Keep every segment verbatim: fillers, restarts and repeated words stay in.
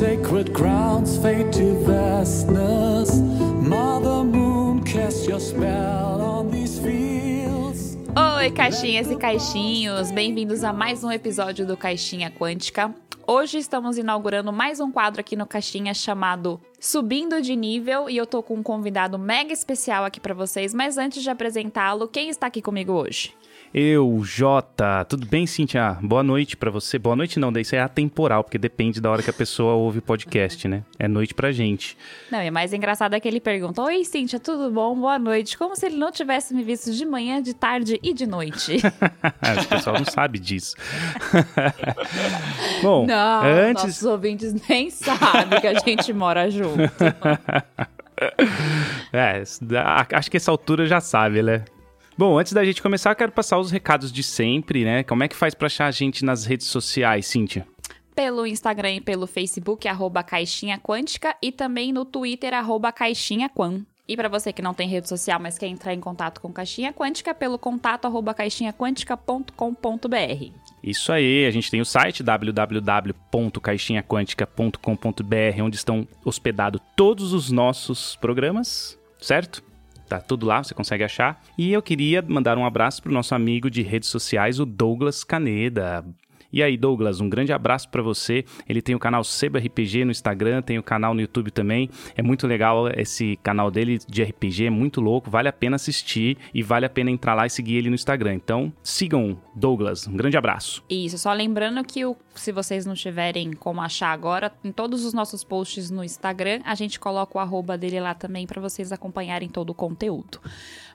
sacred grounds fade to vastness. Mother Moon, cast your spell on these fields. Oi, caixinhas e caixinhos, bem-vindos a mais um episódio do Caixinha Quântica. Hoje estamos inaugurando mais um quadro aqui no Caixinha chamado Subindo de Nível, e eu tô com um convidado mega especial aqui pra vocês, mas antes de apresentá-lo, quem está aqui comigo hoje? Eu, Jota. Tudo bem, Cíntia? Boa noite pra você. Boa noite não, daí isso é atemporal, porque depende da hora que a pessoa ouve o podcast, né? É noite pra gente. Não, e mais engraçado é que ele pergunta: oi, Cíntia, tudo bom? Boa noite. Como se ele não tivesse me visto de manhã, de tarde e de noite. O pessoal não sabe disso. Bom, não, antes... nossos ouvintes nem sabem que a gente mora junto. É, acho que essa altura já sabe, né? Bom, antes da gente começar, eu quero passar os recados de sempre, né? Como é que faz pra achar a gente nas redes sociais, Cíntia? Pelo Instagram e pelo Facebook, arroba Caixinha Quântica, e também no Twitter, arroba Caixinha Quan. E pra você que não tem rede social, mas quer entrar em contato com Caixinha Quântica, pelo contato, arroba caixinha quântica ponto com ponto b r. Isso aí, a gente tem o site w w w ponto caixinha quântica ponto com ponto b r, onde estão hospedados todos os nossos programas, certo? Tá tudo lá, você consegue achar. E eu queria mandar um abraço pro nosso amigo de redes sociais, o Douglas Caneda. E aí, Douglas, um grande abraço pra você. Ele tem o canal Seba R P G no Instagram, tem o canal no YouTube também. É muito legal esse canal dele de R P G, é muito louco, vale a pena assistir e vale a pena entrar lá e seguir ele no Instagram. Então, sigam Douglas, um grande abraço. Isso, só lembrando que o, se vocês não tiverem como achar agora, em todos os nossos posts no Instagram, a gente coloca o arroba dele lá também pra vocês acompanharem todo o conteúdo.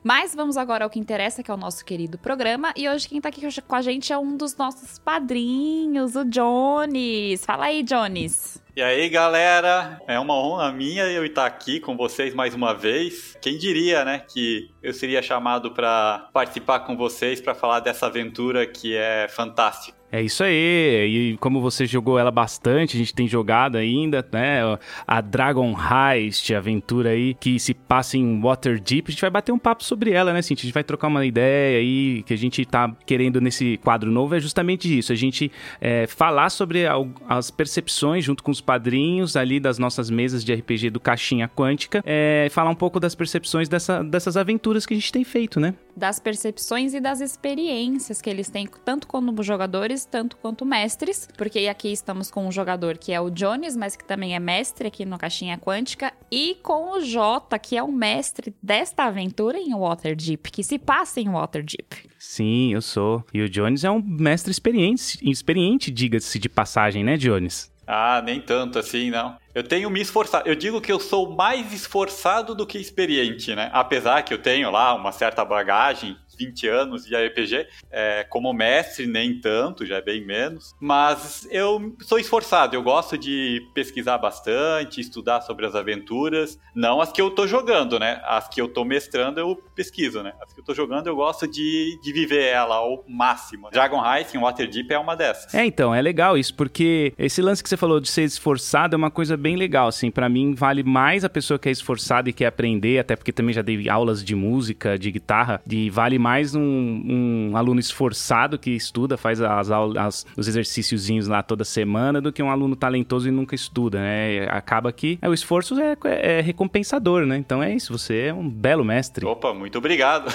Mas vamos agora ao que interessa, que é o nosso querido programa. E hoje quem tá aqui com a gente é um dos nossos padrinhos, o Jones. Fala aí, Jones. E aí, galera, é uma honra minha eu estar aqui com vocês mais uma vez. Quem diria, né, que eu seria chamado para participar com vocês para falar dessa aventura que é fantástica. É isso aí, e como você jogou ela bastante, a gente tem jogado ainda, né, a Dragon Heist, a aventura aí que se passa em Waterdeep, a gente vai bater um papo sobre ela, né, Cintia? A gente vai trocar uma ideia aí, que a gente tá querendo nesse quadro novo, é justamente isso, a gente é, falar sobre as percepções junto com os padrinhos ali das nossas mesas de R P G do Caixinha Quântica, é, falar um pouco das percepções dessa, dessas aventuras que a gente tem feito, né? Das percepções e das experiências que eles têm, tanto como jogadores, tanto quanto mestres, porque aqui estamos com um jogador que é o Jones, mas que também é mestre aqui no Caixinha Quântica, e com o Jota, que é o mestre desta aventura em Waterdeep, que se passa em Waterdeep. Sim, eu sou. E o Jones é um mestre experiente, experiente, diga-se de passagem, né, Jones? Ah, nem tanto assim, não. Eu tenho me esforçado. Eu digo que eu sou mais esforçado do que experiente, né? Apesar que eu tenho lá uma certa bagagem, vinte anos de R P G, é, como mestre nem tanto, já é bem menos, mas eu sou esforçado, eu gosto de pesquisar bastante, estudar sobre as aventuras, não as que eu tô jogando, né, as que eu tô mestrando eu pesquiso, né, as que eu tô jogando eu gosto de, de viver ela ao máximo. Dragon Heist em Waterdeep é uma dessas. É, então, é legal isso, porque esse lance que você falou de ser esforçado é uma coisa bem legal, assim, pra mim vale mais a pessoa que é esforçada e quer aprender, até porque também já dei aulas de música, de guitarra, e vale mais um, um aluno esforçado que estuda, faz as aulas, as, os exercíciozinhos lá toda semana, do que um aluno talentoso e nunca estuda, né? Acaba que é, o esforço é, é recompensador, né? Então é isso, você é um belo mestre. Opa, muito obrigado.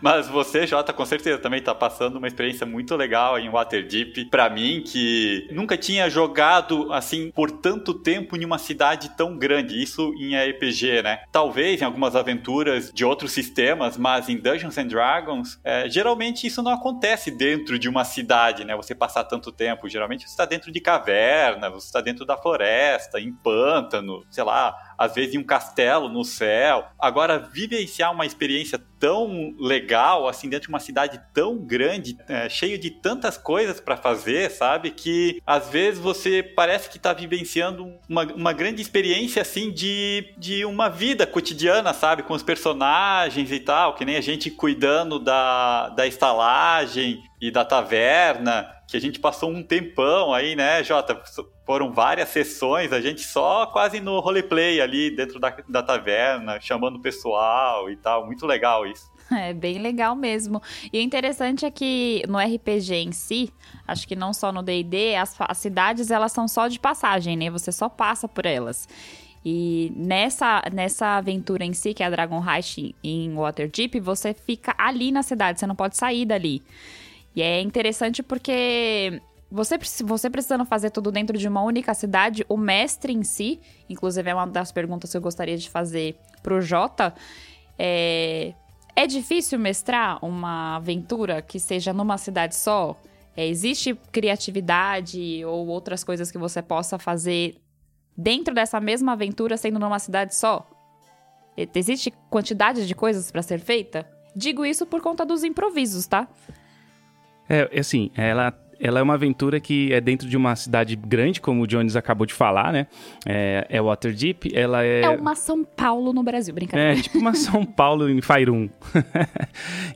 Mas você, Jota, com certeza também tá passando uma experiência muito legal em Waterdeep. Pra mim, que nunca tinha jogado, assim, por tanto tempo em uma cidade tão grande. Isso em R P G, né? Talvez em algumas aventuras de outros sistemas, mas em Dungeons and Dragons Dragons, é, geralmente isso não acontece dentro de uma cidade, né? Você passar tanto tempo, geralmente você está dentro de caverna, você está dentro da floresta, em pântano, sei lá, às vezes em um castelo no céu. Agora, vivenciar uma experiência tão legal, assim, dentro de uma cidade tão grande, é, cheio de tantas coisas para fazer, sabe? Que, às vezes, você parece que tá vivenciando uma, uma grande experiência, assim, de, de uma vida cotidiana, sabe? Com os personagens e tal, que nem a gente cuidando da, da estalagem e da taverna, que a gente passou um tempão aí, né, Jota? Foram várias sessões, a gente só quase no roleplay ali dentro da, da taverna, chamando o pessoal e tal, muito legal isso. É bem legal mesmo. E o interessante é que no R P G em si, acho que não só no D e D, as, as cidades elas são só de passagem, né? Você só passa por elas. E nessa, nessa aventura em si, que é a Dragon Heist em, em Waterdeep, você fica ali na cidade, você não pode sair dali. E é interessante porque você, você precisando fazer tudo dentro de uma única cidade, o mestre em si, inclusive é uma das perguntas que eu gostaria de fazer pro Jota, é... É difícil mestrar uma aventura que seja numa cidade só? É, existe criatividade ou outras coisas que você possa fazer dentro dessa mesma aventura sendo numa cidade só? Existe quantidade de coisas para ser feita? Digo isso por conta dos improvisos, tá? É, assim, ela... Ela é uma aventura que é dentro de uma cidade grande, como o Jones acabou de falar, né? É, é Waterdeep, ela é... É uma São Paulo no Brasil, brincadeira. É, tipo uma São Paulo em Faerûn.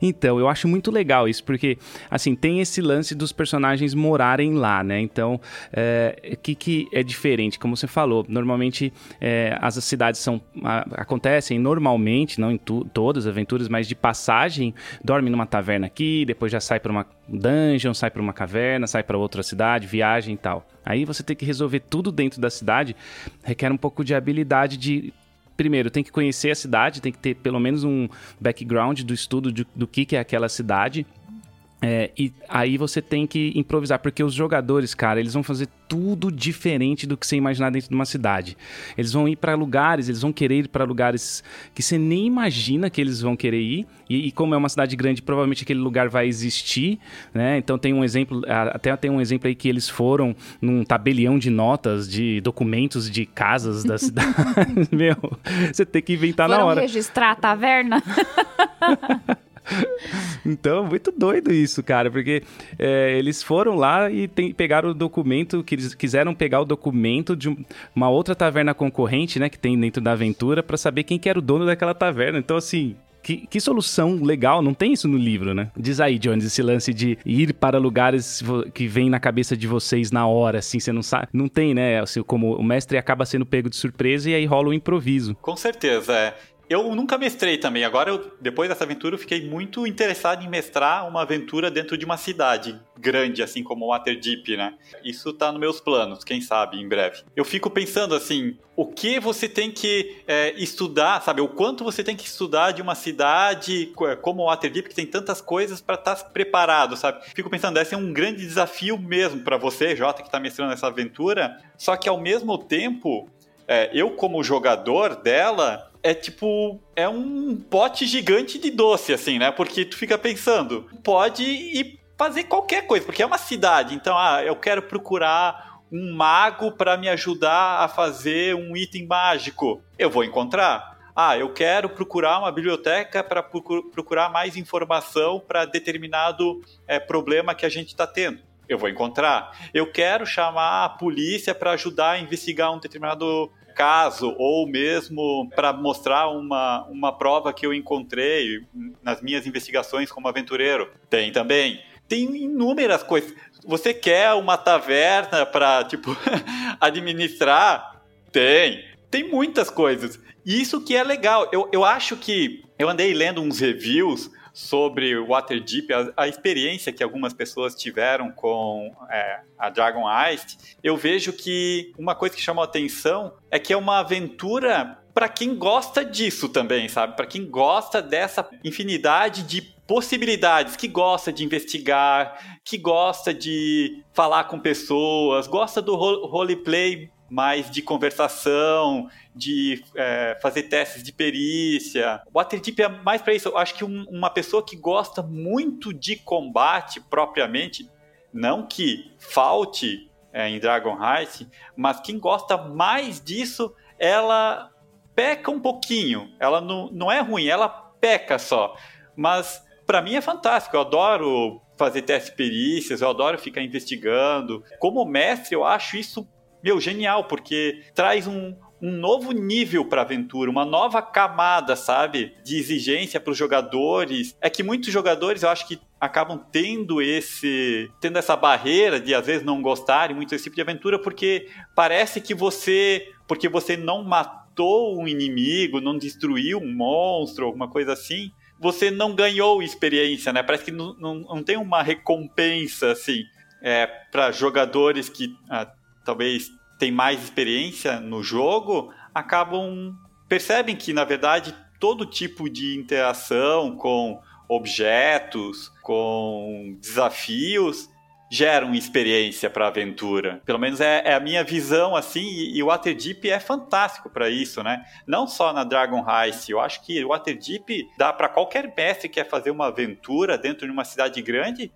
Então, eu acho muito legal isso, porque, assim, tem esse lance dos personagens morarem lá, né? Então, o é, que, que é diferente? Como você falou, normalmente é, as cidades são, a, acontecem normalmente, não em tu, todas as aventuras, mas de passagem, dorme numa taverna aqui, depois já sai para uma dungeon, sai para uma caverna, sai para outra cidade, viagem e tal. Aí você tem que resolver tudo dentro da cidade, requer um pouco de habilidade de... Primeiro, tem que conhecer a cidade, tem que ter pelo menos um background do estudo de, do que, que é aquela cidade. É, e aí você tem que improvisar, porque os jogadores, cara, eles vão fazer tudo diferente do que você imaginar dentro de uma cidade. Eles vão ir para lugares, eles vão querer ir para lugares que você nem imagina que eles vão querer ir, e, e como é uma cidade grande, provavelmente aquele lugar vai existir, né? Então tem um exemplo, até tem um exemplo aí que eles foram num tabelião de notas, de documentos de casas da cidade. Meu, você tem que inventar foram na hora. Foram registrar a taverna? Então, muito doido isso, cara, porque é, eles foram lá e tem, pegaram o documento, que eles quiseram pegar o documento de uma outra taverna concorrente, né, que tem dentro da aventura, pra saber quem que era o dono daquela taverna. Então, assim, que, que solução legal, não tem isso no livro, né? Diz aí, Jones, esse lance de ir para lugares que vem na cabeça de vocês na hora, assim, você não sabe, não tem, né, assim, como o mestre acaba sendo pego de surpresa e aí rola o improviso. Com certeza, é. Eu nunca mestrei também, agora eu, depois dessa aventura eu fiquei muito interessado em mestrar uma aventura dentro de uma cidade grande, assim como Waterdeep, né? Isso tá nos meus planos, quem sabe, em breve. Eu fico pensando assim, o que você tem que é, estudar, sabe? O quanto você tem que estudar de uma cidade como Waterdeep, que tem tantas coisas para estar preparado, sabe? Fico pensando, esse é um grande desafio mesmo para você, Jota, que tá mestrando essa aventura, só que ao mesmo tempo, é, eu como jogador dela... É tipo, é um pote gigante de doce, assim, né? Porque tu fica pensando, pode ir fazer qualquer coisa, porque é uma cidade. Então, ah, eu quero procurar um mago para me ajudar a fazer um item mágico. Eu vou encontrar. Ah, eu quero procurar uma biblioteca para procurar mais informação para determinado é, problema que a gente está tendo. Eu vou encontrar. Eu quero chamar a polícia para ajudar a investigar um determinado... caso, ou mesmo para mostrar uma, uma prova que eu encontrei nas minhas investigações como aventureiro. Tem também. Tem inúmeras coisas. Você quer uma taverna para, tipo, administrar? Tem. Tem muitas coisas. Isso que é legal. Eu, eu acho que... Eu andei lendo uns reviews sobre Waterdeep, a, a experiência que algumas pessoas tiveram com é, a Dragon Heist. Eu vejo que uma coisa que chamou a atenção é que é uma aventura para quem gosta disso também, sabe? Para quem gosta dessa infinidade de possibilidades, que gosta de investigar, que gosta de falar com pessoas, gosta do roleplay mais de conversação, de é, fazer testes de perícia. O Waterdeep é mais para isso. Eu acho que um, uma pessoa que gosta muito de combate propriamente, não que falte é, em Dragon Heist, mas quem gosta mais disso, ela peca um pouquinho. Ela não, não é ruim, ela peca só. Mas para mim é fantástico, eu adoro fazer testes de perícias, eu adoro ficar investigando. Como mestre, eu acho isso meu, genial, porque traz um, um novo nível para a aventura, uma nova camada, sabe, de exigência para os jogadores. É que muitos jogadores, eu acho que acabam tendo esse, tendo essa barreira de, às vezes, não gostarem muito desse tipo de aventura, porque parece que você, porque você não matou um inimigo, não destruiu um monstro, alguma coisa assim, você não ganhou experiência, né? Parece que não, não, não tem uma recompensa, assim, é, para jogadores que ah, talvez têm mais experiência no jogo, acabam... percebem que, na verdade, todo tipo de interação com objetos, com desafios, geram experiência para a aventura. Pelo menos é, é a minha visão, assim, e, e o Waterdeep é fantástico para isso, né? Não só na Dragon Heist, eu acho que o Waterdeep dá para qualquer mestre que quer fazer uma aventura dentro de uma cidade grande,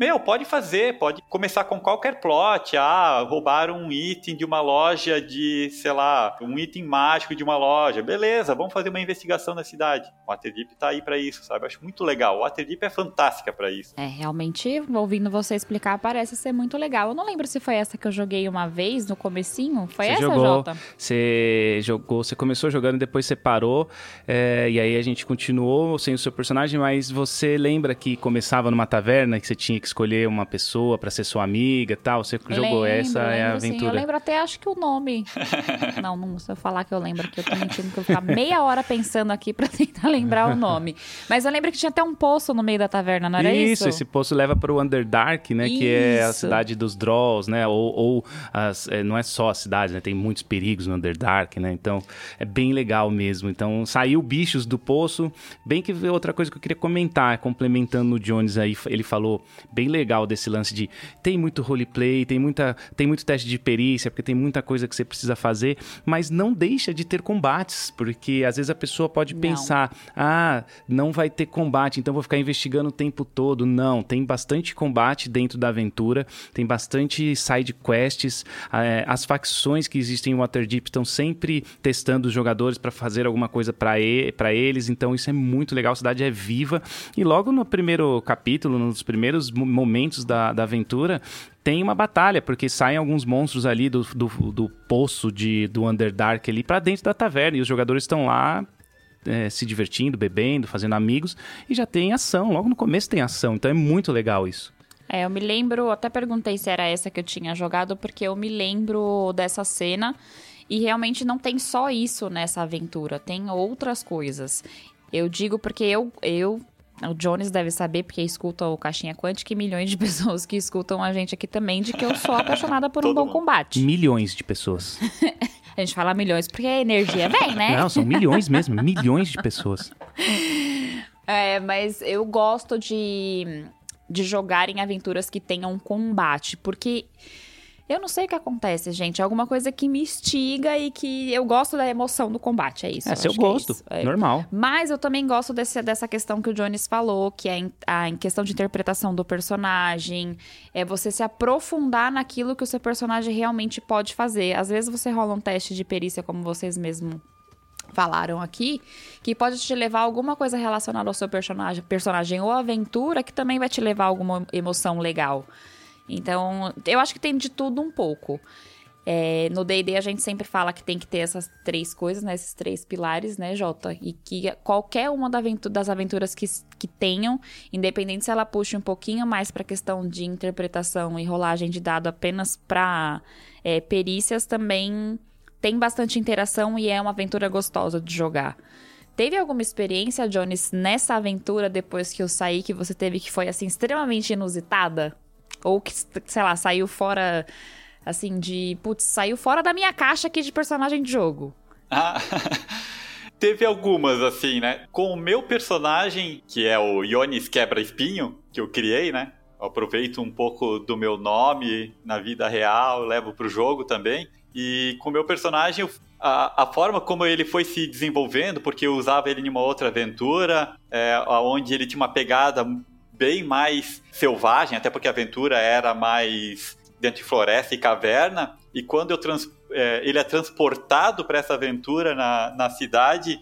meu, pode fazer, pode começar com qualquer plot, ah, roubar um item de uma loja de, sei lá, um item mágico de uma loja, beleza, vamos fazer uma investigação na cidade. O Waterdeep tá aí pra isso, sabe? Eu acho muito legal, o Waterdeep é fantástica pra isso. É, realmente, ouvindo você explicar, parece ser muito legal. Eu não lembro se foi essa que eu joguei uma vez, no comecinho, foi essa, Jota? Você jogou, você começou jogando, depois você parou, é, e aí a gente continuou sem o seu personagem, mas você lembra que começava numa taverna, que você tinha que escolher uma pessoa pra ser sua amiga e tal, você lembro, jogou essa, lembro, é a aventura. Sim, eu lembro até, acho que o nome. Não, não, se eu falar que eu lembro, que eu tô mentindo, que eu vou ficar meia hora pensando aqui pra tentar lembrar o nome. Mas eu lembro que tinha até um poço no meio da taverna, não era isso? Isso, esse poço leva pro Underdark, né, isso. Que é a cidade dos Draws, né, ou, ou as, é, não é só a cidade, né, tem muitos perigos no Underdark, né, então é bem legal mesmo. Então, saiu bichos do poço, bem que outra coisa que eu queria comentar, complementando o Jones aí, ele falou... bem legal desse lance de... tem muito roleplay, tem, muita, tem muito teste de perícia, porque tem muita coisa que você precisa fazer, mas não deixa de ter combates, porque às vezes a pessoa pode não. pensar, ah, não vai ter combate, então vou ficar investigando o tempo todo. Não, tem bastante combate dentro da aventura, tem bastante side quests, é, as facções que existem em Waterdeep estão sempre testando os jogadores para fazer alguma coisa para ele, para eles, então isso é muito legal, a cidade é viva, e logo no primeiro capítulo, nos primeiros momentos da, da aventura, tem uma batalha, porque saem alguns monstros ali do, do, do poço de, do Underdark ali pra dentro da taverna, e os jogadores estão lá é, se divertindo, bebendo, fazendo amigos, e já tem ação, logo no começo tem ação, então é muito legal isso. É, eu me lembro, até perguntei se era essa que eu tinha jogado, porque eu me lembro dessa cena, e realmente não tem só isso nessa aventura, tem outras coisas. Eu digo porque eu... eu o Jones deve saber, porque escuta o Caixinha Quântica e milhões de pessoas que escutam a gente aqui também, de que eu sou apaixonada por um bom mundo. Combate. Milhões de pessoas. A gente fala milhões porque a energia vem, né? Não, são milhões mesmo, milhões de pessoas. É, mas eu gosto de, de jogar em aventuras que tenham combate, porque... eu não sei o que acontece, gente. É alguma coisa que me instiga e que eu gosto da emoção do combate, é isso. É seu gosto, é normal. Mas eu também gosto desse, dessa questão que o Jones falou, que é a questão de interpretação do personagem, é você se aprofundar naquilo que o seu personagem realmente pode fazer. Às vezes você rola um teste de perícia, como vocês mesmos falaram aqui, que pode te levar a alguma coisa relacionada ao seu personagem, personagem ou aventura, que também vai te levar a alguma emoção legal. Então, eu acho que tem de tudo um pouco. É, no D e D a gente sempre fala que tem que ter essas três coisas, né? Esses três pilares, né, Jota? E que qualquer uma das aventuras que, que tenham, independente se ela puxe um pouquinho mais para a questão de interpretação e rolagem de dado apenas para é, perícias, também tem bastante interação e é uma aventura gostosa de jogar. Teve alguma experiência, Jones, nessa aventura depois que eu saí, que você teve que foi, assim, extremamente inusitada? Ou que, sei lá, saiu fora, assim, de... putz, saiu fora da minha caixa aqui de personagem de jogo. Ah, teve algumas, assim, né? Com o meu personagem, que é o Yonis Quebra-Espinho, que eu criei, né? Eu aproveito um pouco do meu nome na vida real, levo pro jogo também. E com o meu personagem, a, a forma como ele foi se desenvolvendo, porque eu usava ele em uma outra aventura, é, onde ele tinha uma pegada... bem mais selvagem, até porque a aventura era mais dentro de floresta e caverna, e quando eu trans, é, ele é transportado para essa aventura na, na cidade,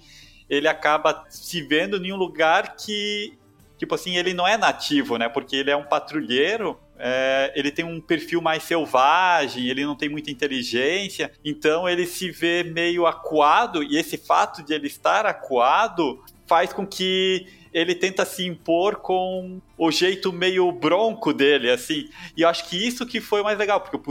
ele acaba se vendo em um lugar que, tipo assim, ele não é nativo, né? Porque ele é um patrulheiro, é, ele tem um perfil mais selvagem, ele não tem muita inteligência, então ele se vê meio acuado, e esse fato de ele estar acuado faz com que ele tenta se impor com o jeito meio bronco dele, assim. E eu acho que isso que foi mais legal, porque eu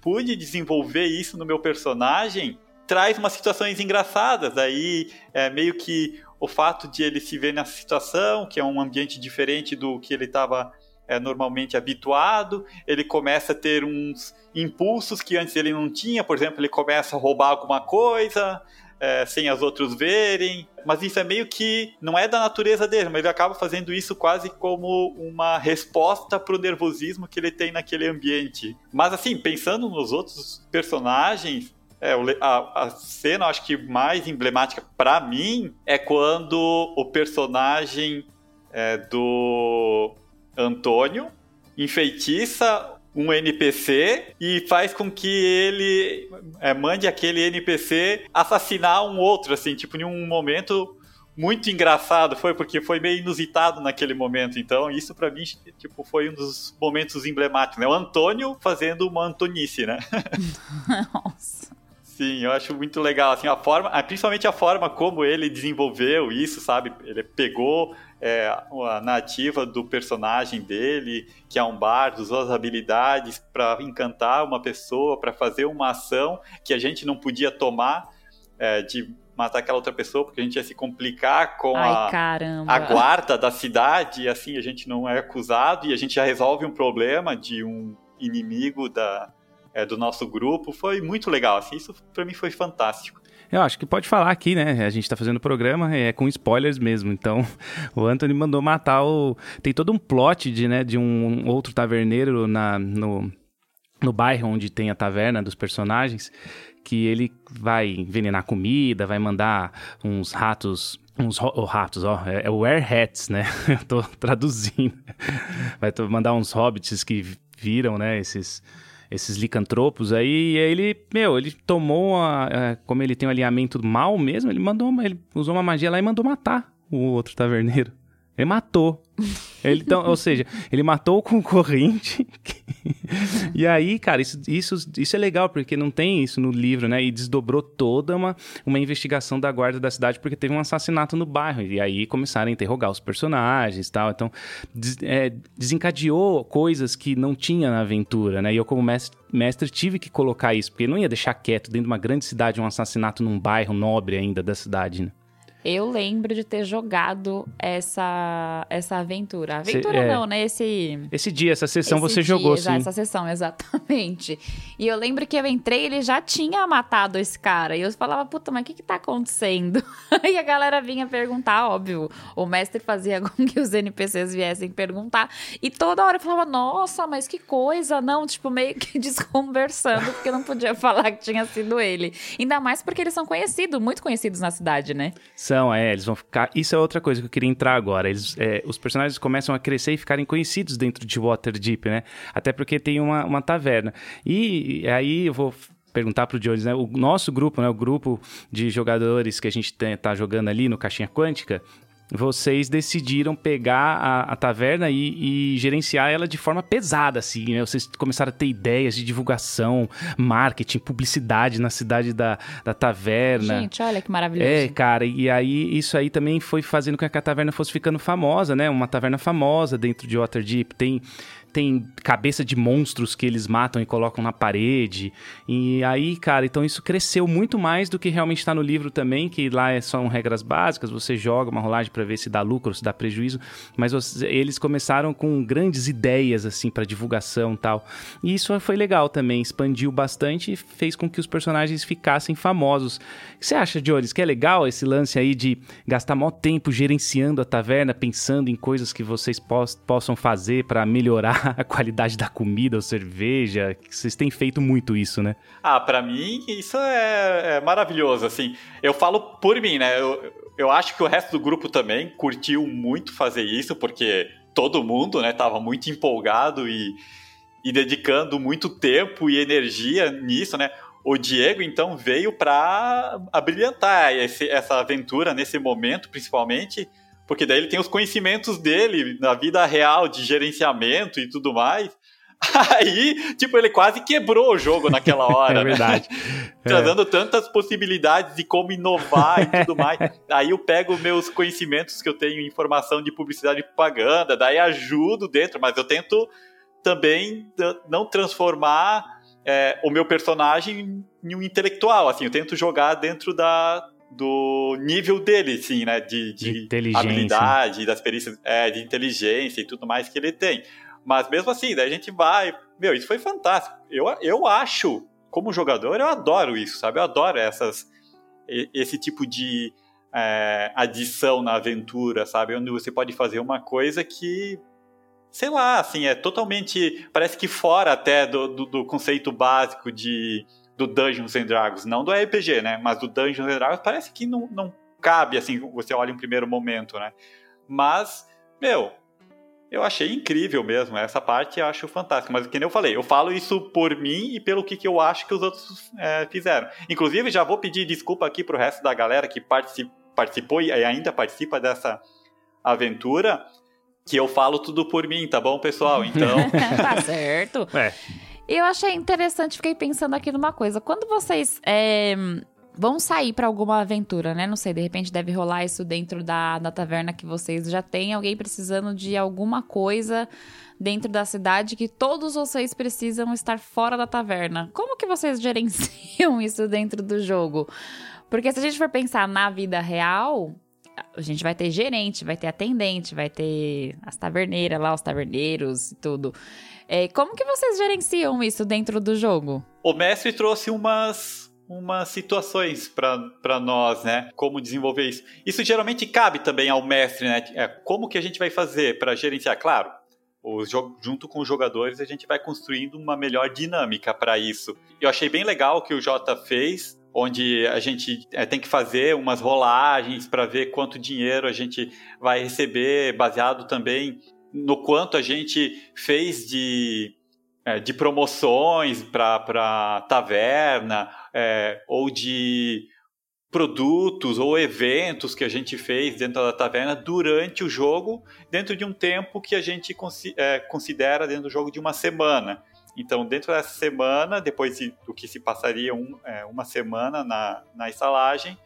pude desenvolver isso no meu personagem, traz umas situações engraçadas, aí é meio que o fato de ele se ver nessa situação, que é um ambiente diferente do que ele estava é, normalmente habituado, ele começa a ter uns impulsos que antes ele não tinha, por exemplo, ele começa a roubar alguma coisa... É, sem os outros verem, mas isso é meio que, não é da natureza dele, mas ele acaba fazendo isso quase como uma resposta pro nervosismo que ele tem naquele ambiente. Mas assim, pensando nos outros personagens, é, a, a cena acho que mais emblemática pra mim é quando o personagem é, do Antônio enfeitiça um N P C e faz com que ele é, mande aquele N P C assassinar um outro, assim, tipo, em um momento muito engraçado, foi porque foi meio inusitado naquele momento, então isso pra mim, tipo, foi um dos momentos emblemáticos, né, o Antônio fazendo uma antonice, né? Nossa. Sim, eu acho muito legal, assim, a forma, principalmente a forma como ele desenvolveu isso, sabe, ele pegou... É, a narrativa do personagem dele, que é um bardo, usou as habilidades para encantar uma pessoa, para fazer uma ação que a gente não podia tomar, é, de matar aquela outra pessoa, porque a gente ia se complicar com Ai, a, a guarda da cidade, e assim a gente não é acusado e a gente já resolve um problema de um inimigo da, é, do nosso grupo. Foi muito legal, assim, isso para mim foi fantástico. Eu acho que pode falar aqui, né? A gente tá fazendo o programa, é com spoilers mesmo. Então, o Anthony mandou matar o... Tem todo um plot de, né, de um outro taverneiro na, no, no bairro onde tem a taverna dos personagens, que ele vai envenenar comida, vai mandar uns ratos... Uns ro- oh, ratos, ó, oh, é, é wear hats, né? Eu tô traduzindo. Vai mandar uns hobbits que viram, né, esses... esses licantropos aí, e aí ele, meu, ele tomou, a, a, como ele tem um alinhamento mal mesmo, ele mandou, ele usou uma magia lá e mandou matar o outro taverneiro. Ele matou. Ele, então, ou seja, ele matou o concorrente. E aí, cara, isso, isso, isso é legal, porque não tem isso no livro, né? E desdobrou toda uma, uma investigação da guarda da cidade, porque teve um assassinato no bairro. E aí começaram a interrogar os personagens e tal. Então, des, é, desencadeou coisas que não tinha na aventura, né? E eu, como mestre, mestre, tive que colocar isso, porque não ia deixar quieto dentro de uma grande cidade um assassinato num bairro nobre ainda da cidade, né? Eu lembro de ter jogado essa, essa aventura. Aventura Cê, é, não, né? Esse, esse dia, essa sessão você dia, jogou, exa- sim. Essa sessão, exatamente. E eu lembro que eu entrei e ele já tinha matado esse cara. E eu falava, puta, mas o que que tá acontecendo? E a galera vinha perguntar, óbvio. O mestre fazia com que os N P Cs viessem perguntar. E toda hora eu falava, nossa, mas que coisa, não? Tipo, meio que desconversando, porque não podia falar que tinha sido ele. Ainda mais porque eles são conhecidos, muito conhecidos na cidade, né? É, eles vão ficar... Isso é outra coisa que eu queria entrar agora. Eles, é, os personagens começam a crescer e ficarem conhecidos dentro de Waterdeep, né? Até porque tem uma, uma taverna. E aí eu vou perguntar pro Jones, né? O nosso grupo, né? O grupo de jogadores que a gente tem, tá jogando ali no Caixinha Quântica, vocês decidiram pegar a, a taverna e, e gerenciar ela de forma pesada, assim, né? Vocês começaram a ter ideias de divulgação, marketing, publicidade na cidade da, da taverna. Gente, olha que maravilhoso. É, cara, e aí isso aí também foi fazendo com que a taverna fosse ficando famosa, né? Uma taverna famosa dentro de Waterdeep, tem... tem cabeça de monstros que eles matam e colocam na parede, e aí, cara, então isso cresceu muito mais do que realmente tá no livro também, que lá são regras básicas, você joga uma rolagem para ver se dá lucro, se dá prejuízo, mas vocês, eles começaram com grandes ideias, assim, para divulgação e tal, e isso foi legal também, expandiu bastante e fez com que os personagens ficassem famosos. O que você acha, Jones, que é legal esse lance aí de gastar maior tempo gerenciando a taverna, pensando em coisas que vocês pos- possam fazer para melhorar a qualidade da comida ou cerveja? Vocês têm feito muito isso, né? Ah, pra mim, isso é, é maravilhoso, assim. Eu falo por mim, né? Eu, eu acho que o resto do grupo também curtiu muito fazer isso, porque todo mundo, né, tava muito empolgado e, e dedicando muito tempo e energia nisso, né? O Diego, então, veio pra abrilhantar esse, essa aventura nesse momento, principalmente... Porque daí ele tem os conhecimentos dele na vida real, de gerenciamento e tudo mais. Aí, tipo, ele quase quebrou o jogo naquela hora. É verdade. Né? É. Trazendo tantas possibilidades de como inovar e tudo mais. Aí eu pego meus conhecimentos que eu tenho em formação de publicidade e propaganda, daí ajudo dentro, mas eu tento também não transformar é, o meu personagem em um intelectual. Assim, eu tento jogar dentro da... do nível dele, sim, né? De, de, de habilidade, das perícias, é, de inteligência e tudo mais que ele tem. Mas mesmo assim, daí a gente vai... Meu, isso foi fantástico. Eu, eu acho, como jogador, eu adoro isso, sabe? Eu adoro essas, esse tipo de é, adição na aventura, sabe? Onde você pode fazer uma coisa que... Sei lá, assim, é totalmente... Parece que fora até do, do, do conceito básico de... do Dungeons and Dragons, não do R P G, né? Mas do Dungeons and Dragons parece que não, não cabe, assim, você olha em primeiro momento, né? Mas, meu, eu achei incrível mesmo, essa parte eu acho fantástica, mas que nem eu falei, eu falo isso por mim e pelo que, que eu acho que os outros é, fizeram. Inclusive, já vou pedir desculpa aqui pro resto da galera que particip, participou e ainda participa dessa aventura, que eu falo tudo por mim, tá bom, pessoal? Então... Tá certo. É... Eu achei interessante, fiquei pensando aqui numa coisa. Quando vocês é, vão sair pra alguma aventura, né? Não sei, de repente deve rolar isso dentro da, da taverna que vocês já têm. Alguém precisando de alguma coisa dentro da cidade que todos vocês precisam estar fora da taverna. Como que vocês gerenciam isso dentro do jogo? Porque se a gente for pensar na vida real... A gente vai ter gerente, vai ter atendente, vai ter as taverneiras lá, os taverneiros e tudo. É, como que vocês gerenciam isso dentro do jogo? O mestre trouxe umas, umas situações para nós, né? Como desenvolver isso. Isso geralmente cabe também ao mestre, né? É, como que a gente vai fazer para gerenciar? Claro, o jogo, junto com os jogadores, a gente vai construindo uma melhor dinâmica para isso. Eu achei bem legal o que o Jota fez... onde a gente é, tem que fazer umas rolagens para ver quanto dinheiro a gente vai receber, baseado também no quanto a gente fez de, é, de promoções para taverna, é, ou de produtos ou eventos que a gente fez dentro da taverna durante o jogo, dentro de um tempo que a gente consi- é, considera dentro do jogo de uma semana. Então, dentro dessa semana, depois do que se passaria um, é, uma semana na, na estalagem,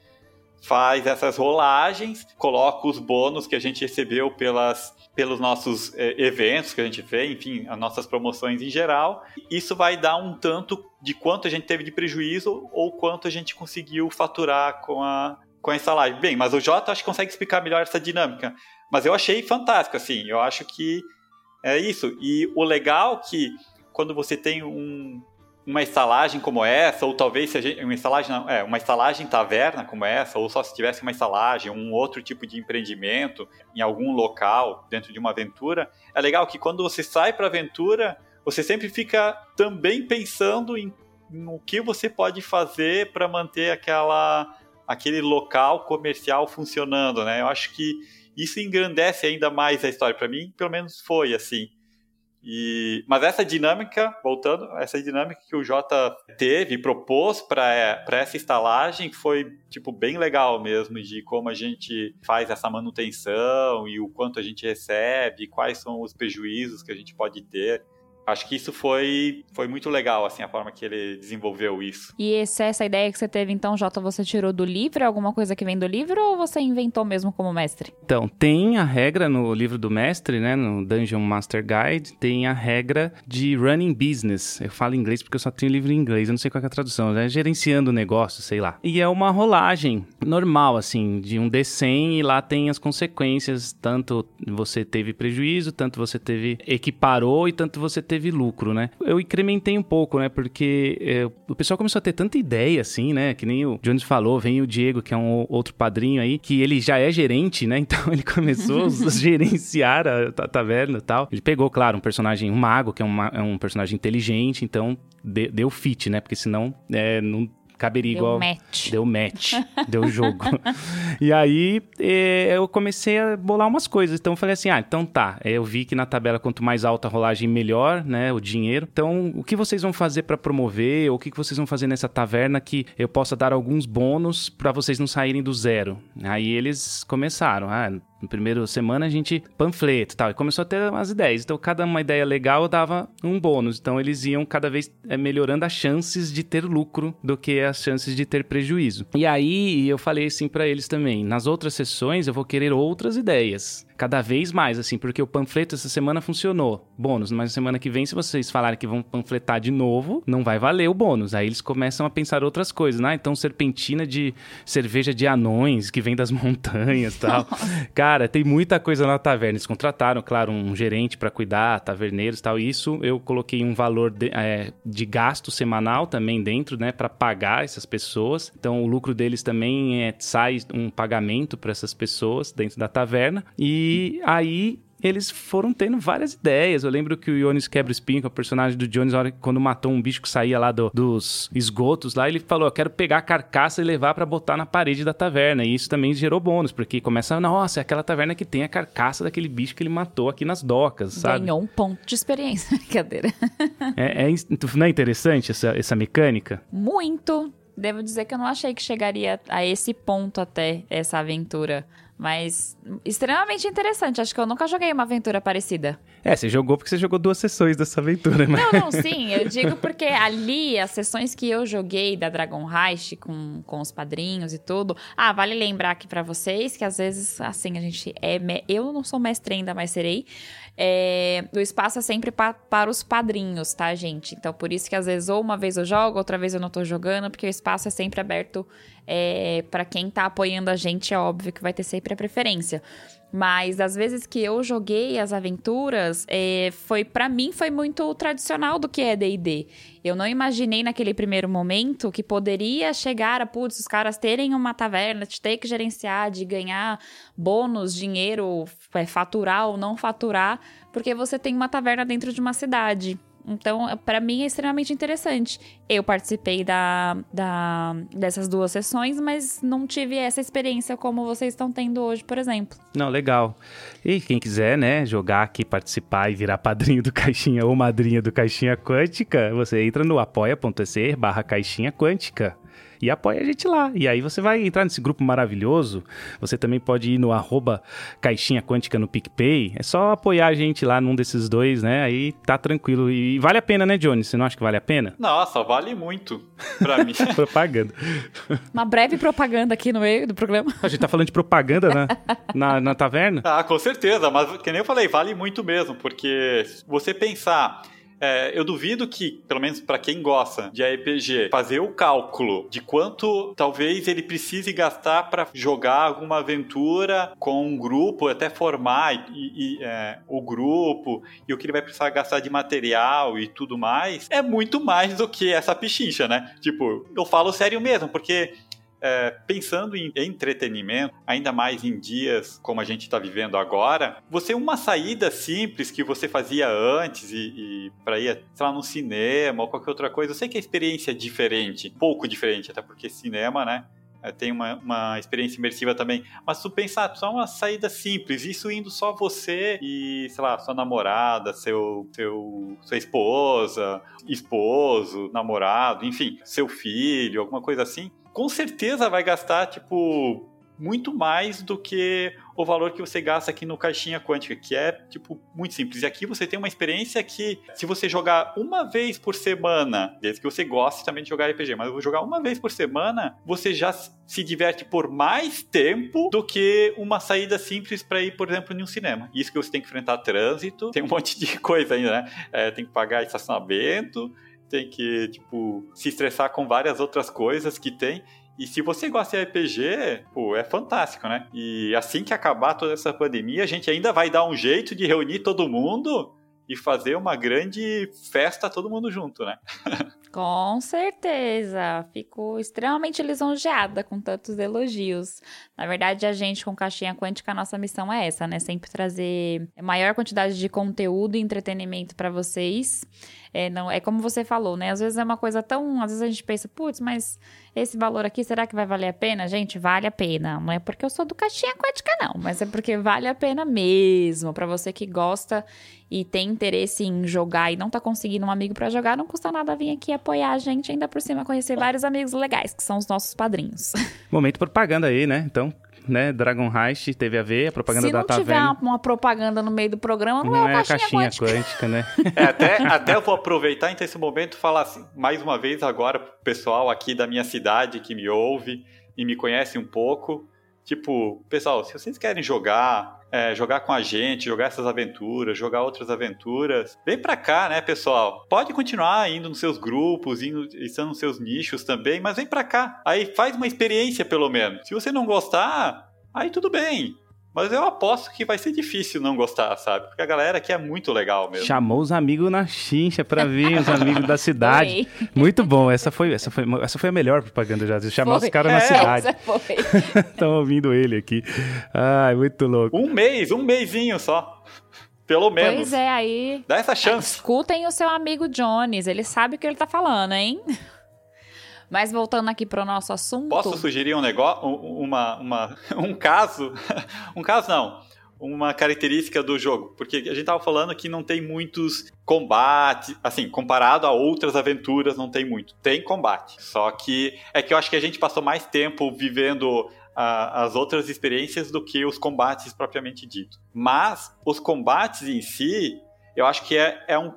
faz essas rolagens, coloca os bônus que a gente recebeu pelas, pelos nossos é, eventos que a gente fez, enfim, as nossas promoções em geral. Isso vai dar um tanto de quanto a gente teve de prejuízo ou quanto a gente conseguiu faturar com a, com a estalagem. Bem, mas o Jota acho que consegue explicar melhor essa dinâmica. Mas eu achei fantástico, assim, eu acho que é isso. E o legal que... quando você tem um, uma estalagem como essa, ou talvez se a gente, uma estalagem não, é, uma estalagem taverna como essa, ou só se tivesse uma estalagem, um outro tipo de empreendimento em algum local, dentro de uma aventura, é legal que quando você sai para a aventura, você sempre fica também pensando em, no que você pode fazer para manter aquela, aquele local comercial funcionando, né? Eu acho que isso engrandece ainda mais a história. Para mim, pelo menos foi assim. E, mas essa dinâmica, voltando, essa dinâmica que o Jota teve, propôs para essa estalagem foi tipo, bem legal mesmo, de como a gente faz essa manutenção e o quanto a gente recebe, quais são os prejuízos que a gente pode ter. Acho que isso foi, foi muito legal, assim, a forma que ele desenvolveu isso. E essa, essa ideia que você teve, então, Jota, você tirou do livro? É alguma coisa que vem do livro ou você inventou mesmo como mestre? Então, tem a regra no livro do mestre, né, no Dungeon Master Guide, tem a regra de running business. Eu falo inglês porque eu só tenho livro em inglês, eu não sei qual é a tradução, né, gerenciando o negócio, sei lá. E é uma rolagem normal, assim, de um D cem e lá tem as consequências, tanto você teve prejuízo, tanto você teve equiparou e tanto você teve teve lucro, né? Eu incrementei um pouco, né? Porque é, o pessoal começou a ter tanta ideia, assim, né? Que nem o Jones falou, vem o Diego, que é um outro padrinho aí, que ele já é gerente, né? Então, ele começou a gerenciar a, a taverna e tal. Ele pegou, claro, um personagem, um mago, que é, uma, é um personagem inteligente, então, de, deu fit, né? Porque senão, é, não... caberia deu igual... Match. Deu match. Deu jogo. E aí, eu comecei a bolar umas coisas. Então, eu falei assim, ah, então tá. Eu vi que na tabela, quanto mais alta a rolagem, melhor, né? O dinheiro. Então, o que vocês vão fazer pra promover? Ou o que vocês vão fazer nessa taverna que eu possa dar alguns bônus pra vocês não saírem do zero? Aí, eles começaram. Ah, na primeira semana, a gente panfleto e tal. E começou a ter umas ideias. Então, cada uma ideia legal, eu dava um bônus. Então, eles iam cada vez melhorando as chances de ter lucro do que as chances de ter prejuízo. E aí, eu falei assim pra eles também, nas outras sessões eu vou querer outras ideias. Cada vez mais, assim, porque o panfleto essa semana funcionou. Bônus, mas na semana que vem, se vocês falarem que vão panfletar de novo, não vai valer o bônus. Aí eles começam a pensar outras coisas, né? Então, serpentina de cerveja de anões que vem das montanhas e tal. Cara, tem muita coisa na taverna. Eles contrataram, claro, um gerente para cuidar, taverneiros e tal. Isso, eu coloquei um valor de, é, de gasto semanal também dentro, né? Para pagar essas pessoas. Então, o lucro deles também é, sai um pagamento para essas pessoas dentro da taverna. E E aí eles foram tendo várias ideias. Eu lembro que o Yonis Quebra-Espinho, que é o personagem do Jones, quando matou um bicho que saía lá do, dos esgotos lá, ele falou, eu quero pegar a carcaça e levar pra botar na parede da taverna. E isso também gerou bônus, porque começa, nossa, é aquela taverna que tem a carcaça daquele bicho que ele matou aqui nas docas, sabe? Ganhou um ponto de experiência, brincadeira. É, é, não é interessante essa, essa mecânica? Muito! Devo dizer que eu não achei que chegaria a esse ponto até essa aventura. Mas extremamente interessante. Acho que eu nunca joguei uma aventura parecida. É, você jogou porque você jogou duas sessões dessa aventura, mas... Não, não, sim. Eu digo porque ali, as sessões que eu joguei da Dragon Heist com, com os padrinhos e tudo... Ah, vale lembrar aqui pra vocês que às vezes, assim, a gente é... Me... Eu não sou mestre ainda, mas serei. É... O espaço é sempre pa... para os padrinhos, tá, gente? Então, por isso que às vezes ou uma vez eu jogo, outra vez eu não tô jogando, porque o espaço é sempre aberto... É, pra quem tá apoiando a gente, é óbvio que vai ter sempre a preferência. Mas das vezes que eu joguei as aventuras, é, foi, pra mim foi muito tradicional do que é D e D. Eu não imaginei naquele primeiro momento que poderia chegar a, putz, os caras terem uma taverna, de ter que gerenciar, de ganhar bônus, dinheiro, é, faturar ou não faturar, porque você tem uma taverna dentro de uma cidade. Então, pra mim, é extremamente interessante. Eu participei da, da, dessas duas sessões, mas não tive essa experiência como vocês estão tendo hoje, por exemplo. Não, legal. E quem quiser, né, jogar aqui, participar e virar padrinho do Caixinha ou madrinha do Caixinha Quântica, você entra no apoia.se barra Caixinha Quântica. E apoia a gente lá. E aí você vai entrar nesse grupo maravilhoso. Você também pode ir no arroba Caixinha Quântica no PicPay. É só apoiar a gente lá num desses dois, né? Aí tá tranquilo. E vale a pena, né, Johnny? Você não acha que vale a pena? Nossa, vale muito pra mim. Propaganda. Uma breve propaganda aqui no meio do programa. A gente tá falando de propaganda na, na, na taverna? Ah, com certeza. Mas, que nem eu falei, vale muito mesmo. Porque você pensar... É, eu duvido que, pelo menos para quem gosta de R P G, fazer o cálculo de quanto talvez ele precise gastar para jogar alguma aventura com um grupo, até formar e, e, é, o grupo e o que ele vai precisar gastar de material e tudo mais, é muito mais do que essa pichincha, né? Tipo, eu falo sério mesmo, porque... É, pensando em entretenimento, ainda mais em dias como a gente está vivendo agora, você uma saída simples que você fazia antes e, e para ir, sei lá, num cinema ou qualquer outra coisa, eu sei que a experiência é diferente, pouco diferente, até porque cinema, né, é, tem uma, uma experiência imersiva também, mas tu pensar só uma saída simples, isso indo só você e, sei lá, sua namorada, seu, seu, sua esposa, esposo, namorado, enfim, seu filho, alguma coisa assim, com certeza vai gastar, tipo, muito mais do que o valor que você gasta aqui no Caixinha Quântica, que é, tipo, muito simples. E aqui você tem uma experiência que, se você jogar uma vez por semana, desde que você goste também de jogar R P G, mas eu vou jogar uma vez por semana, você já se diverte por mais tempo do que uma saída simples para ir, por exemplo, em um cinema. Isso que você tem que enfrentar trânsito, tem um monte de coisa ainda, né? É, tem que pagar estacionamento... Tem que, tipo, se estressar com várias outras coisas que tem. E se você gosta de R P G, pô, é fantástico, né? E assim que acabar toda essa pandemia, a gente ainda vai dar um jeito de reunir todo mundo e fazer uma grande festa todo mundo junto, né? Com certeza. Fico extremamente lisonjeada com tantos elogios. Na verdade, a gente com Caixinha Quântica, a nossa missão é essa, né? Sempre trazer a maior quantidade de conteúdo e entretenimento para vocês. É, não, é como você falou, né? Às vezes é uma coisa tão... Às vezes a gente pensa, putz, mas esse valor aqui, será que vai valer a pena? Gente, vale a pena. Não é porque eu sou do Caixinha Quântica, não. Mas é porque vale a pena mesmo. Pra você que gosta e tem interesse em jogar e não tá conseguindo um amigo pra jogar, não custa nada vir aqui apoiar a gente. Ainda por cima, conhecer vários amigos legais, que são os nossos padrinhos. Momento propaganda aí, né? Então... Né? Dragon Heist teve a ver, a propaganda da taverna. Se não tiver uma, uma propaganda no meio do programa, não, não é a Caixinha Quântica, né? É, até, até eu vou aproveitar então esse momento e falar assim, mais uma vez agora pro pessoal aqui da minha cidade que me ouve e me conhece um pouco. Tipo, pessoal, se vocês querem jogar, é, jogar com a gente, jogar essas aventuras, jogar outras aventuras, vem pra cá, né, pessoal? Pode continuar indo nos seus grupos, indo, estando nos seus nichos também, mas vem pra cá. Aí faz uma experiência, pelo menos. Se você não gostar, aí tudo bem. Mas eu aposto que vai ser difícil não gostar, sabe? Porque a galera aqui é muito legal mesmo. Chamou os amigos na chincha pra vir, os amigos da cidade. Foi. Muito bom, essa foi, essa, foi, essa foi a melhor propaganda já. Chamar os caras é, na cidade. Essa foi. Estão ouvindo ele aqui. Ai, muito louco. Um mês, um mêsinho só. Pelo menos. Pois é, aí... Dá essa chance. Escutem o seu amigo Jones, ele sabe o que ele tá falando, hein? Mas voltando aqui para o nosso assunto... Posso sugerir um negócio, uma, uma, um caso, um caso não, uma característica do jogo, porque a gente estava falando que não tem muitos combates, assim, comparado a outras aventuras não tem muito, tem combate, só que é que eu acho que a gente passou mais tempo vivendo a, as outras experiências do que os combates propriamente dito, mas os combates em si, eu acho que é, é um...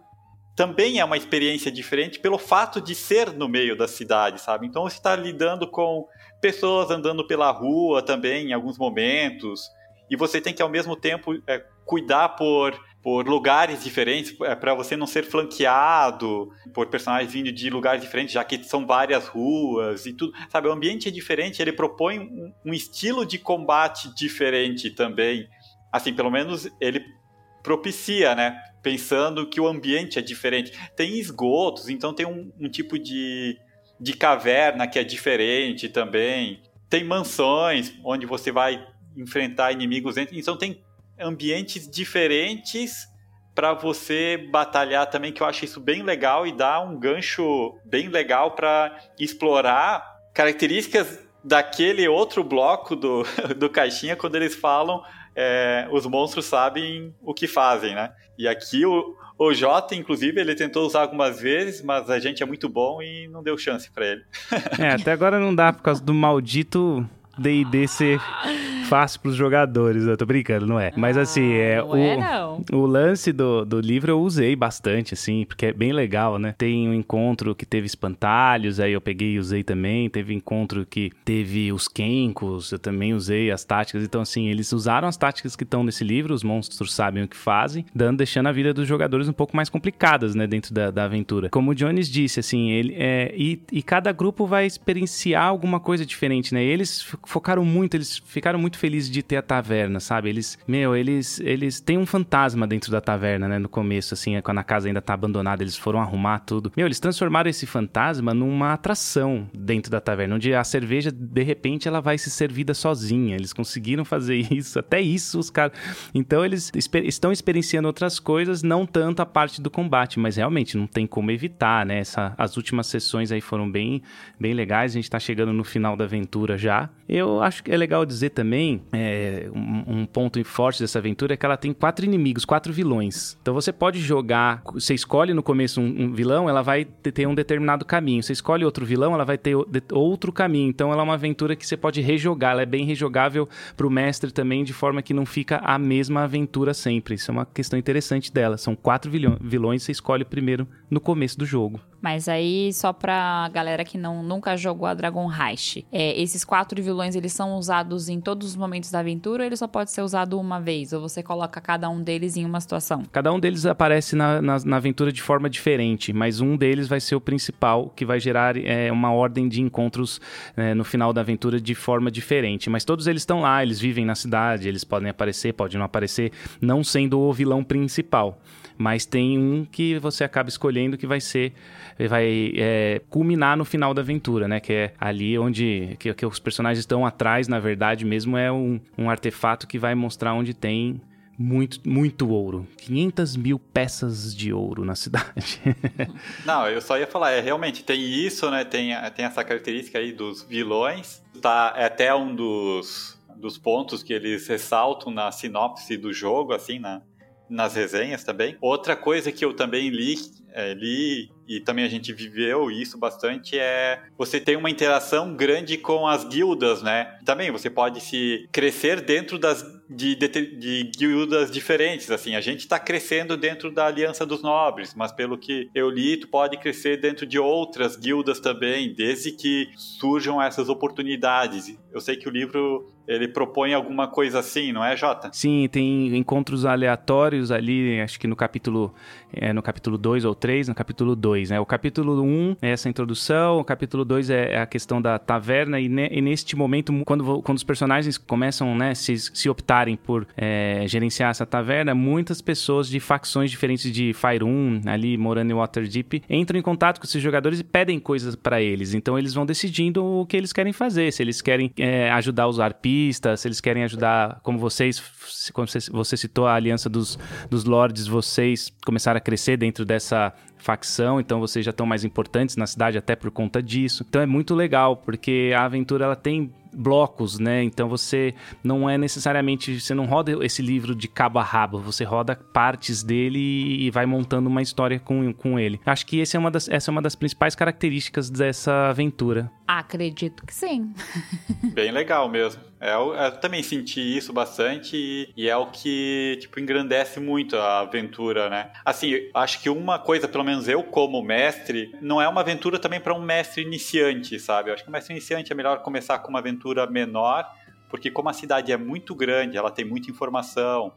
também é uma experiência diferente pelo fato de ser no meio da cidade, sabe? Então, você está lidando com pessoas andando pela rua também, em alguns momentos, e você tem que, ao mesmo tempo, é, cuidar por, por lugares diferentes, é, para você não ser flanqueado por personagens vindo de lugares diferentes, já que são várias ruas e tudo, sabe? O ambiente é diferente, ele propõe um, um estilo de combate diferente também. Assim, pelo menos, ele propicia, né? Pensando que o ambiente é diferente. Tem esgotos, então tem um, um tipo de, de caverna que é diferente também. Tem mansões onde você vai enfrentar inimigos. Então tem ambientes diferentes para você batalhar também, que eu acho isso bem legal e dá um gancho bem legal para explorar características daquele outro bloco do, do Caixinha, quando eles falam... É, os monstros sabem o que fazem, né? E aqui o, o Jota, inclusive, ele tentou usar algumas vezes, mas a gente é muito bom e não deu chance pra ele. É, até agora não dá por causa do maldito D e D ser fácil pros jogadores. Eu tô brincando, não é? Mas assim, é, não o, é, não. o lance do, do livro eu usei bastante, assim, porque é bem legal, né? Tem um encontro que teve espantalhos, aí eu peguei e usei também. Teve encontro que teve os quencos, eu também usei as táticas. Então, assim, eles usaram as táticas que estão nesse livro, os monstros sabem o que fazem, dando, deixando a vida dos jogadores um pouco mais complicadas, né? Dentro da, da aventura. Como o Jones disse, assim, ele é, e, e cada grupo vai experienciar alguma coisa diferente, né? Eles focaram muito, eles ficaram muito felizes de ter a taverna, sabe? Eles, meu, eles, eles têm um fantasma dentro da taverna, né? No começo, assim, quando a casa ainda tá abandonada, eles foram arrumar tudo. Meu, eles transformaram esse fantasma numa atração dentro da taverna, onde a cerveja, de repente, ela vai ser servida sozinha. Eles conseguiram fazer isso, até isso, os caras... Então, eles esper- estão experienciando outras coisas, não tanto a parte do combate, mas realmente não tem como evitar, né? Essa, as últimas sessões aí foram bem, bem legais, a gente tá chegando no final da aventura já. Eu acho que é legal dizer também, é, um, um ponto forte dessa aventura é que ela tem quatro inimigos, quatro vilões. Então você pode jogar, você escolhe no começo um, um vilão, ela vai ter um determinado caminho. Você escolhe outro vilão, ela vai ter outro caminho. Então ela é uma aventura que você pode rejogar, ela é bem rejogável pro mestre também, de forma que não fica a mesma aventura sempre. Isso é uma questão interessante dela. São quatro vilões, você escolhe primeiro no começo do jogo. Mas aí, só pra galera que não, nunca jogou a Dragon Heist, é, esses quatro vilões, eles são usados em todos os momentos da aventura ou ele só pode ser usado uma vez? Ou você coloca cada um deles em uma situação? Cada um deles aparece na, na, na aventura de forma diferente, mas um deles vai ser o principal, que vai gerar é, uma ordem de encontros é, no final da aventura de forma diferente. Mas todos eles estão lá, eles vivem na cidade, eles podem aparecer, podem não aparecer, não sendo o vilão principal. Mas tem um que você acaba escolhendo que vai ser, vai é, culminar no final da aventura, né? Que é ali onde que, que os personagens estão atrás, na verdade mesmo, é um, um artefato que vai mostrar onde tem muito, muito ouro. quinhentas mil peças de ouro na cidade. Não, eu só ia falar, é, realmente tem isso, né? Tem, tem essa característica aí dos vilões. Tá, é até um dos, dos pontos que eles ressaltam na sinopse do jogo, assim, né? Nas resenhas também. Outra coisa que eu também li, é, li e também a gente viveu isso bastante, é você tem uma interação grande com as guildas, né? Também você pode se crescer dentro das, de, de, de guildas diferentes, assim. A gente está crescendo dentro da Aliança dos Nobres, mas pelo que eu li, tu pode crescer dentro de outras guildas também, desde que surjam essas oportunidades. Eu sei que o livro, ele propõe alguma coisa assim, não é, Jota? Sim, tem encontros aleatórios ali, acho que no capítulo é, no capítulo dois ou três, no capítulo dois, né? O capítulo um é essa introdução, o capítulo dois é a questão da taverna, e, ne, e neste momento, quando, quando os personagens começam, né, se, se optarem por é, gerenciar essa taverna, muitas pessoas de facções diferentes de Faerûn, ali morando em Waterdeep, entram em contato com esses jogadores e pedem coisas pra eles, então eles vão decidindo o que eles querem fazer, se eles querem é, ajudar os arpistas, se eles querem ajudar, como vocês, como você citou a Aliança dos, dos Lordes, vocês começaram a crescer dentro dessa facção, então vocês já estão mais importantes na cidade até por conta disso. Então é muito legal, porque a aventura ela tem blocos, né? Então você não é necessariamente, você não roda esse livro de cabo a rabo, você roda partes dele e vai montando uma história com, com ele. Acho que esse é uma das, essa é uma das principais características dessa aventura. Acredito que sim. Bem legal mesmo. Eu, eu também senti isso bastante e, e é o que, tipo, engrandece muito a aventura, né? Assim, acho que uma coisa, pelo menos eu como mestre, não é uma aventura também para um mestre iniciante, sabe? Eu acho que o mestre iniciante é melhor começar com uma aventura menor, porque como a cidade é muito grande, ela tem muita informação,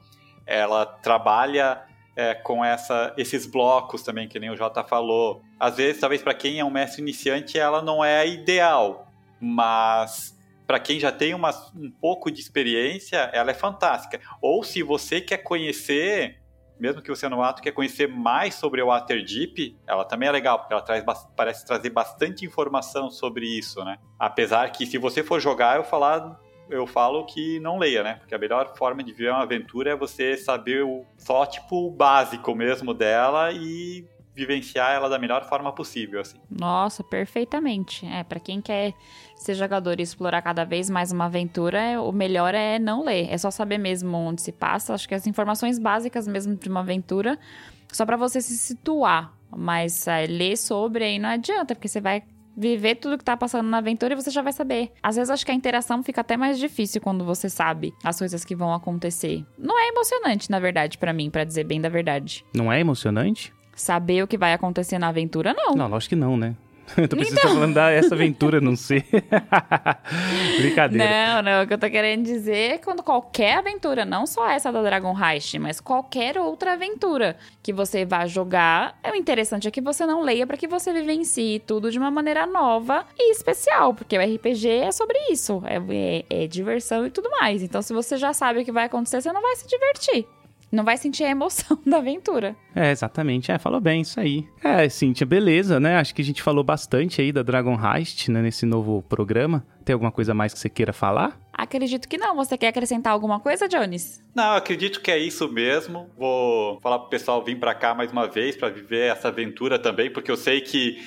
ela trabalha é, com essa, esses blocos também, que nem o Jota falou. Às vezes, talvez para quem é um mestre iniciante, ela não é ideal, mas para quem já tem uma, um pouco de experiência, ela é fantástica. Ou se você quer conhecer, mesmo que você no ato quer conhecer mais sobre o Waterdeep, ela também é legal, porque ela traz, parece trazer bastante informação sobre isso, né? Apesar que se você for jogar, eu, falar, eu falo que não leia, né? Porque a melhor forma de viver uma aventura é você saber o, só tipo, o básico mesmo dela e vivenciar ela da melhor forma possível, assim. Nossa, perfeitamente. É, pra quem quer ser jogador e explorar cada vez mais uma aventura, o melhor é não ler. É só saber mesmo onde se passa. Acho que as informações básicas mesmo de uma aventura, só pra você se situar. Mas é, ler sobre aí não adianta, porque você vai viver tudo que tá passando na aventura e você já vai saber. Às vezes acho que a interação fica até mais difícil quando você sabe as coisas que vão acontecer. Não é emocionante, na verdade, pra mim, pra dizer bem da verdade. Não é emocionante? Saber o que vai acontecer na aventura, não. Não, lógico que não, né? Eu tô precisando então... falando da essa aventura, não sei. Brincadeira. Não, não. O que eu tô querendo dizer é quando qualquer aventura, não só essa da Dragon Heist, mas qualquer outra aventura que você vá jogar, o interessante é que você não leia pra que você vivencie tudo de uma maneira nova e especial, porque o R P G é sobre isso. É, é, é diversão e tudo mais. Então, se você já sabe o que vai acontecer, você não vai se divertir. Não vai sentir a emoção da aventura. É, exatamente. É, falou bem, isso aí. É, Cíntia, beleza, né? Acho que a gente falou bastante aí da Dragon Heist, né, nesse novo programa. Tem alguma coisa mais que você queira falar? Acredito que não. Você quer acrescentar alguma coisa, Jones? Não, acredito que é isso mesmo. Vou falar pro pessoal vir pra cá mais uma vez pra viver essa aventura também, porque eu sei que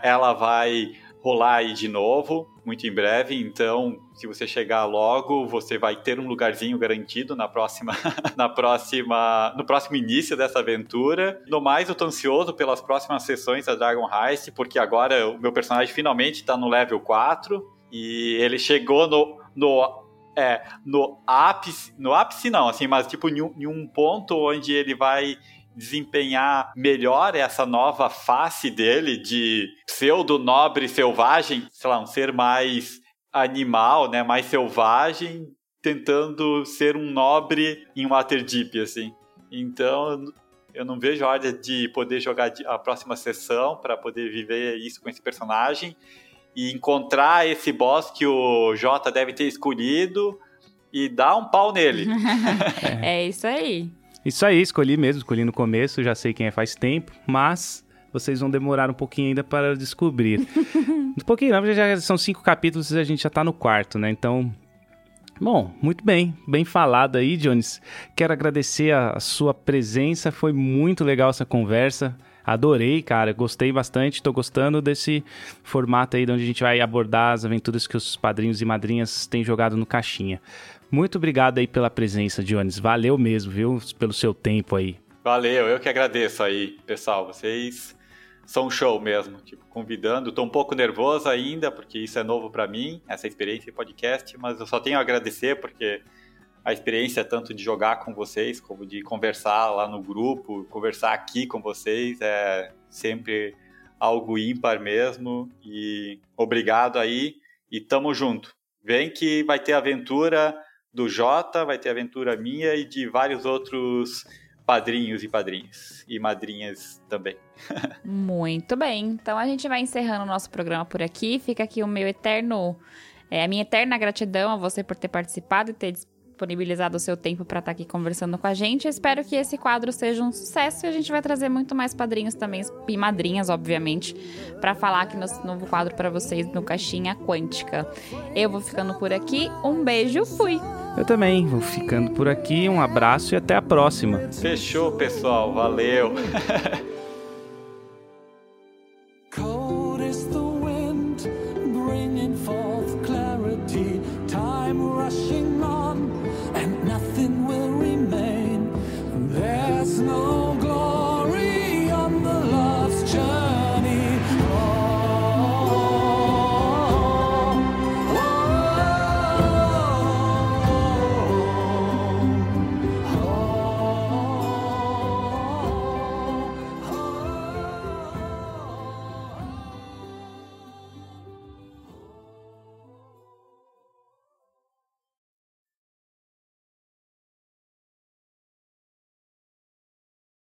ela vai rolar aí de novo, muito em breve. Então, se você chegar logo, você vai ter um lugarzinho garantido na próxima, na próxima, no próximo início dessa aventura. No mais, eu tô ansioso pelas próximas sessões da Dragon Heist, porque agora o meu personagem finalmente tá no level quatro e ele chegou no, no, é, no ápice, no ápice não, assim, mas tipo em um, em um ponto onde ele vai desempenhar melhor essa nova face dele de pseudo-nobre selvagem, sei lá, um ser mais animal, né, mais selvagem, tentando ser um nobre em Waterdeep, assim. Então, eu não vejo a hora de poder jogar a próxima sessão para poder viver isso com esse personagem e encontrar esse boss que o Jota deve ter escolhido e dar um pau nele. É isso aí. Isso aí, escolhi mesmo, escolhi no começo, já sei quem é faz tempo, mas vocês vão demorar um pouquinho ainda para descobrir. Um pouquinho, não, já são cinco capítulos e a gente já tá no quarto, né? Então, bom, muito bem, bem falado aí, Jones. Quero agradecer a sua presença, foi muito legal essa conversa. Adorei, cara, gostei bastante, tô gostando desse formato aí de onde a gente vai abordar as aventuras que os padrinhos e madrinhas têm jogado no Caixinha. Muito obrigado aí pela presença, Jones, valeu mesmo, viu, pelo seu tempo aí. Valeu, eu que agradeço aí, pessoal, vocês são show mesmo, tipo, convidando. Tô um pouco nervoso ainda, porque isso é novo pra mim, essa experiência em podcast, mas eu só tenho a agradecer, porque a experiência tanto de jogar com vocês, como de conversar lá no grupo, conversar aqui com vocês, é sempre algo ímpar mesmo, e obrigado aí, e tamo junto. Vem que vai ter aventura do Jota, vai ter aventura minha e de vários outros padrinhos e padrinhas, e madrinhas também. Muito bem, então a gente vai encerrando o nosso programa por aqui, fica aqui o meu eterno, é, a minha eterna gratidão a você por ter participado e ter disponibilizado o seu tempo para estar aqui conversando com a gente. Eu espero que esse quadro seja um sucesso e a gente vai trazer muito mais padrinhos também, e madrinhas, obviamente, para falar aqui nesse novo quadro para vocês no Caixinha Quântica. Eu vou ficando por aqui, um beijo, fui! Eu também vou ficando por aqui, um abraço e até a próxima. Fechou, pessoal, valeu!